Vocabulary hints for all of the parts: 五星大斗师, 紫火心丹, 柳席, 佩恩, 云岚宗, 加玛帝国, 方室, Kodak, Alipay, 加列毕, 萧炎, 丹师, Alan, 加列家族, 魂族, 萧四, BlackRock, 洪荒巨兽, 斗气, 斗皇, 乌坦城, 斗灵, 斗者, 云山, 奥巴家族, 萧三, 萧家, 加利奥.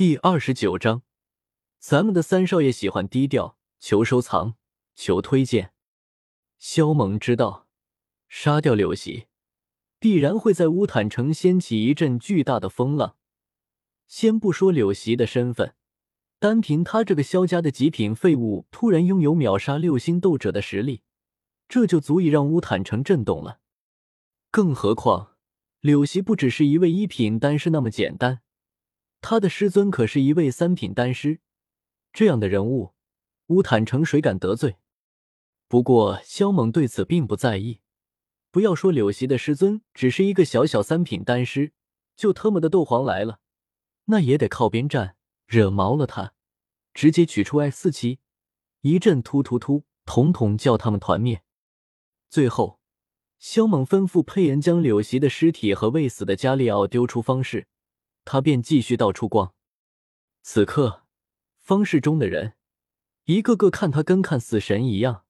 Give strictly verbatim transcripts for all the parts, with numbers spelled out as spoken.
第二十九章，咱们的三少爷喜欢低调，求收藏，求推荐。萧猛知道，杀掉柳席，必然会在乌坦城掀起一阵巨大的风浪。先不说柳席的身份，单凭他这个萧家的极品废物，突然拥有秒杀六星斗者的实力，这就足以让乌坦城震动了。更何况，柳席不只是一位一品丹师那么简单。他的师尊可是一位三品丹师，这样的人物，乌坦城谁敢得罪？不过萧猛对此并不在意。不要说柳席的师尊只是一个小小三品丹师，就特么的斗皇来了，那也得靠边站。惹毛了他，直接取出 F 四七，一阵突突突，统统叫他们团灭。最后，萧猛吩咐佩恩将柳席的尸体和未死的加利奥丢出方室。他便继续到处逛。此刻，方室中的人，一个个看他跟看死神一样，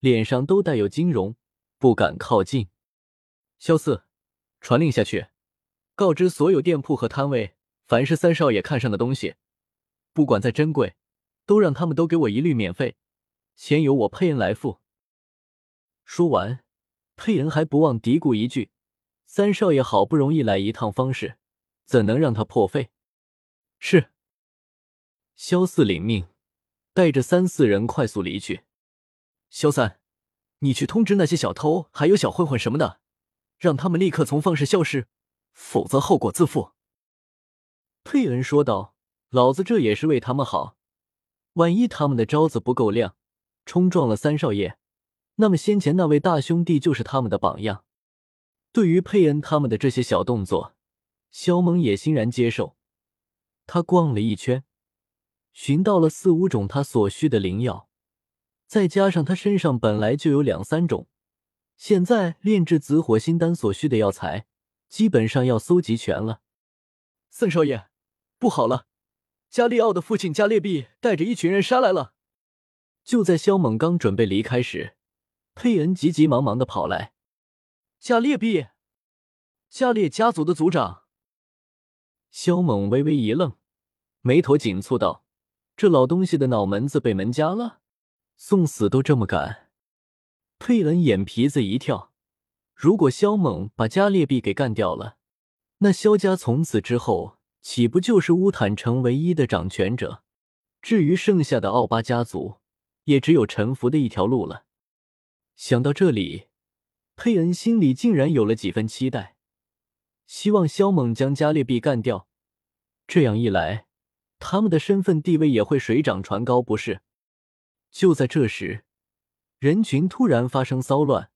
脸上都带有惊容，不敢靠近。萧四，传令下去，告知所有店铺和摊位，凡是三少爷看上的东西，不管再珍贵，都让他们都给我一律免费，钱由我佩恩来付。说完，佩恩还不忘嘀咕一句：“三少爷好不容易来一趟方室。”怎能让他破费？是。萧四领命，带着三四人快速离去。萧三，你去通知那些小偷还有小混混什么的，让他们立刻从方室消失，否则后果自负。佩恩说道，老子这也是为他们好，万一他们的招子不够亮，冲撞了三少爷，那么先前那位大兄弟就是他们的榜样。对于佩恩他们的这些小动作，萧猛也欣然接受。他逛了一圈，寻到了四五种他所需的灵药，再加上他身上本来就有两三种，现在炼制紫火心丹所需的药材，基本上要搜集全了。三少爷，不好了！加利奥的父亲加列毕带着一群人杀来了。就在萧猛刚准备离开时，佩恩急急忙忙地跑来：“加列毕，加列家族的族长。”萧猛微微一愣，眉头紧蹙道：“这老东西的脑门子被门夹了，送死都这么敢！”佩恩眼皮子一跳，如果萧猛把加列毕给干掉了，那萧家从此之后岂不就是乌坦城唯一的掌权者？至于剩下的奥巴家族，也只有臣服的一条路了。想到这里，佩恩心里竟然有了几分期待。希望萧猛将加列毕干掉，这样一来，他们的身份地位也会水涨船高，不是？就在这时，人群突然发生骚乱，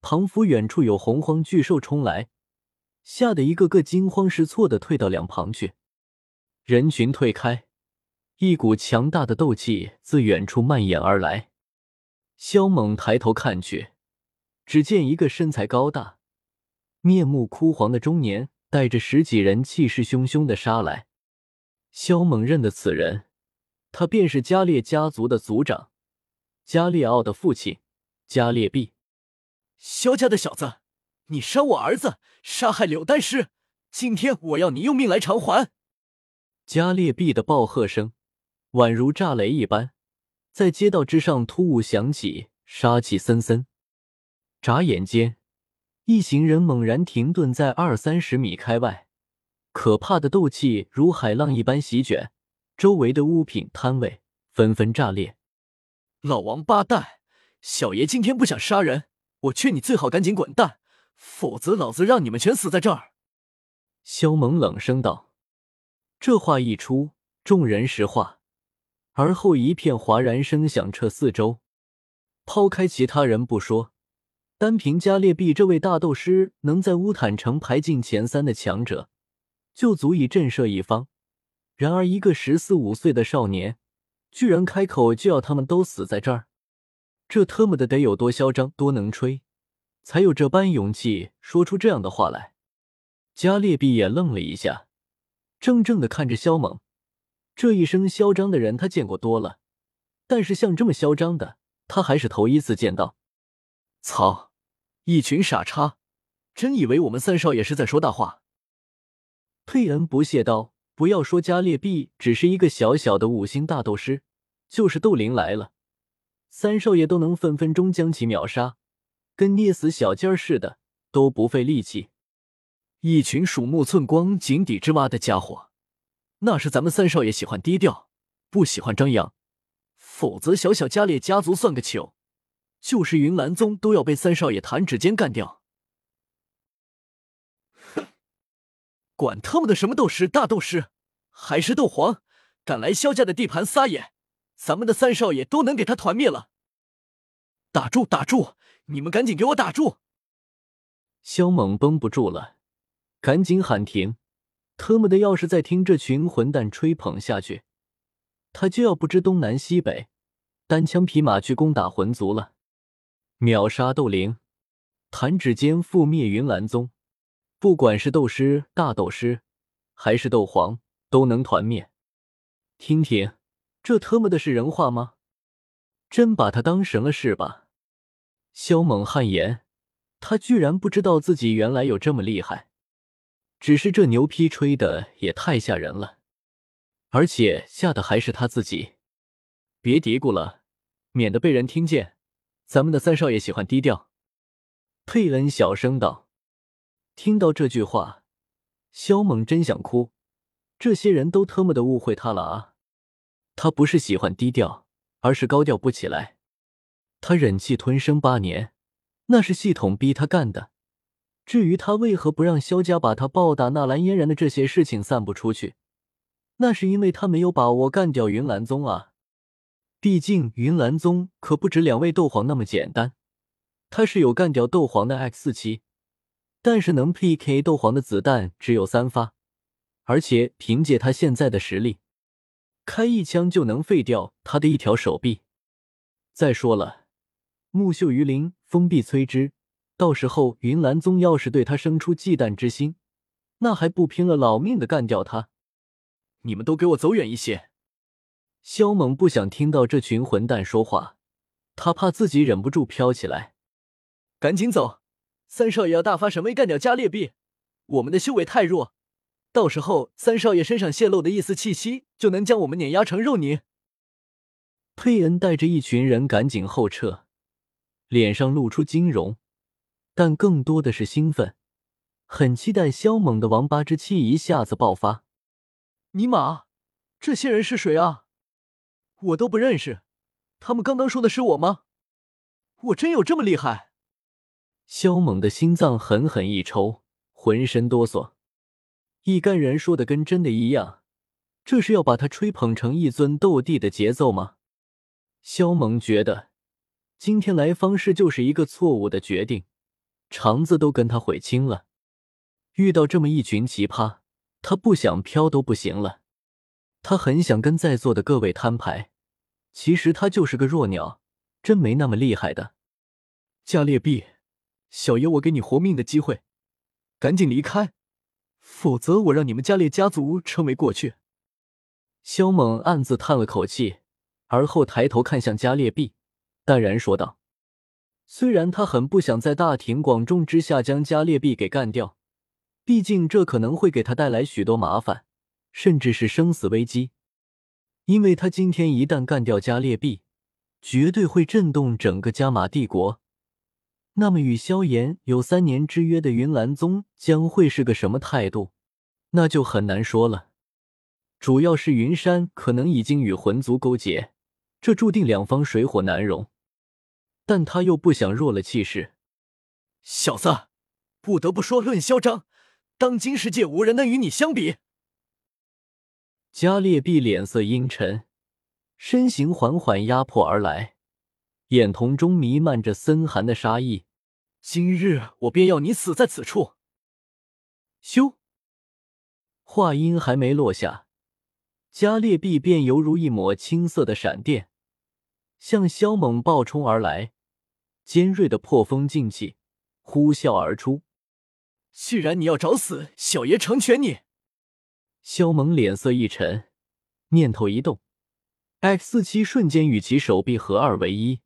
庞福远处有洪荒巨兽冲来，吓得一个个惊慌失措地退到两旁去。人群退开，一股强大的斗气自远处蔓延而来。萧猛抬头看去，只见一个身材高大、面目枯黄的中年带着十几人气势汹汹地杀来。萧猛认得此人，他便是加列家族的族长加列奥的父亲加列毕。萧家的小子，你杀我儿子，杀害柳丹师，今天我要你用命来偿还！加列毕的暴喝声宛如炸雷一般在街道之上突兀响起，杀气森森。眨眼间，一行人猛然停顿在二三十米开外，可怕的斗气如海浪一般席卷，周围的物品摊位纷纷炸裂。老王八蛋，小爷今天不想杀人，我劝你最好赶紧滚蛋，否则老子让你们全死在这儿！萧猛冷声道。这话一出，众人石化，而后一片哗然声响彻四周。抛开其他人不说，单凭加列毕这位大斗师能在乌坦城排进前三的强者，就足以震慑一方。然而一个十四五岁的少年居然开口就要他们都死在这儿，这特么的得有多嚣张多能吹，才有这般勇气说出这样的话来。加列毕也愣了一下，怔怔地看着萧猛。这一生嚣张的人他见过多了，但是像这么嚣张的他还是头一次见到。操！一群傻叉，真以为我们三少爷是在说大话？佩恩不屑道，不要说加列毕只是一个小小的五星大斗师，就是斗灵来了，三少爷都能分分钟将其秒杀，跟捏死小鸡儿似的，都不费力气。一群鼠目寸光、井底之蛙的家伙，那是咱们三少爷喜欢低调，不喜欢张扬，否则小小加列家族算个球，就是云岚宗都要被三少爷弹指间干掉。管他们的什么斗师、大斗师，还是斗皇，敢来萧家的地盘撒野，咱们的三少爷都能给他团灭了。打住，打住，你们赶紧给我打住！萧猛绷不住了，赶紧喊停！特么的，要是再听这群混蛋吹捧下去，他就要不知东南西北，单枪匹马去攻打魂族了。秒杀斗灵，弹指间覆灭云岚宗。不管是斗师、大斗师，还是斗皇，都能团灭。听听，这特么的是人话吗？真把他当神了是吧？萧猛汗颜，他居然不知道自己原来有这么厉害。只是这牛批吹的也太吓人了，而且吓的还是他自己。别嘀咕了，免得被人听见，咱们的三少爷喜欢低调。佩恩小声道。听到这句话，萧猛真想哭，这些人都特么的误会他了啊！他不是喜欢低调，而是高调不起来。他忍气吞声八年，那是系统逼他干的。至于他为何不让萧家把他暴打纳兰嫣然的这些事情散布出去，那是因为他没有把握干掉云岚宗啊！毕竟云岚宗可不止两位斗皇那么简单，他是有干掉斗皇的 X 七，但是能 P K 斗皇的子弹只有三发，而且凭借他现在的实力，开一枪就能废掉他的一条手臂。再说了，木秀于林，风必摧之。到时候云岚宗要是对他生出忌惮之心，那还不拼了老命的干掉他？你们都给我走远一些！萧猛不想听到这群混蛋说话，他怕自己忍不住飘起来。赶紧走！三少爷要大发神威干掉加列毕，我们的修为太弱，到时候三少爷身上泄露的一丝气息就能将我们碾压成肉泥。佩恩带着一群人赶紧后撤，脸上露出惊容，但更多的是兴奋，很期待萧猛的王八之气一下子爆发。尼玛，这些人是谁啊？我都不认识，他们刚刚说的是我吗？我真有这么厉害？萧猛的心脏狠狠一抽，浑身哆嗦。一干人说的跟真的一样，这是要把他吹捧成一尊斗帝的节奏吗？萧猛觉得，今天来方氏就是一个错误的决定。肠子都跟他悔青了，遇到这么一群奇葩，他不想飘都不行了。他很想跟在座的各位摊牌，其实他就是个弱鸟，真没那么厉害的。加列毕，小爷我给你活命的机会，赶紧离开，否则我让你们加列家族成为过去。萧猛暗自叹了口气，而后抬头看向加列毕，淡然说道。虽然他很不想在大庭广众之下将加列毕给干掉，毕竟这可能会给他带来许多麻烦，甚至是生死危机。因为他今天一旦干掉加列毕，绝对会震动整个加玛帝国。那么与萧炎有三年之约的云岚宗将会是个什么态度，那就很难说了。主要是云山可能已经与魂族勾结，这注定两方水火难容。但他又不想弱了气势。小子，不得不说，论嚣张，当今世界无人能与你相比。加列毕脸色阴沉，身形缓缓压迫而来，眼瞳中弥漫着森寒的杀意。今日我便要你死在此处。咻！话音还没落下，加列毕便犹如一抹青色的闪电，向萧猛暴冲而来。尖锐的破风劲气呼啸而出。既然你要找死，小爷成全你。萧猛脸色一沉，念头一动， X 七 瞬间与其手臂合二为一。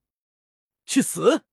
去死！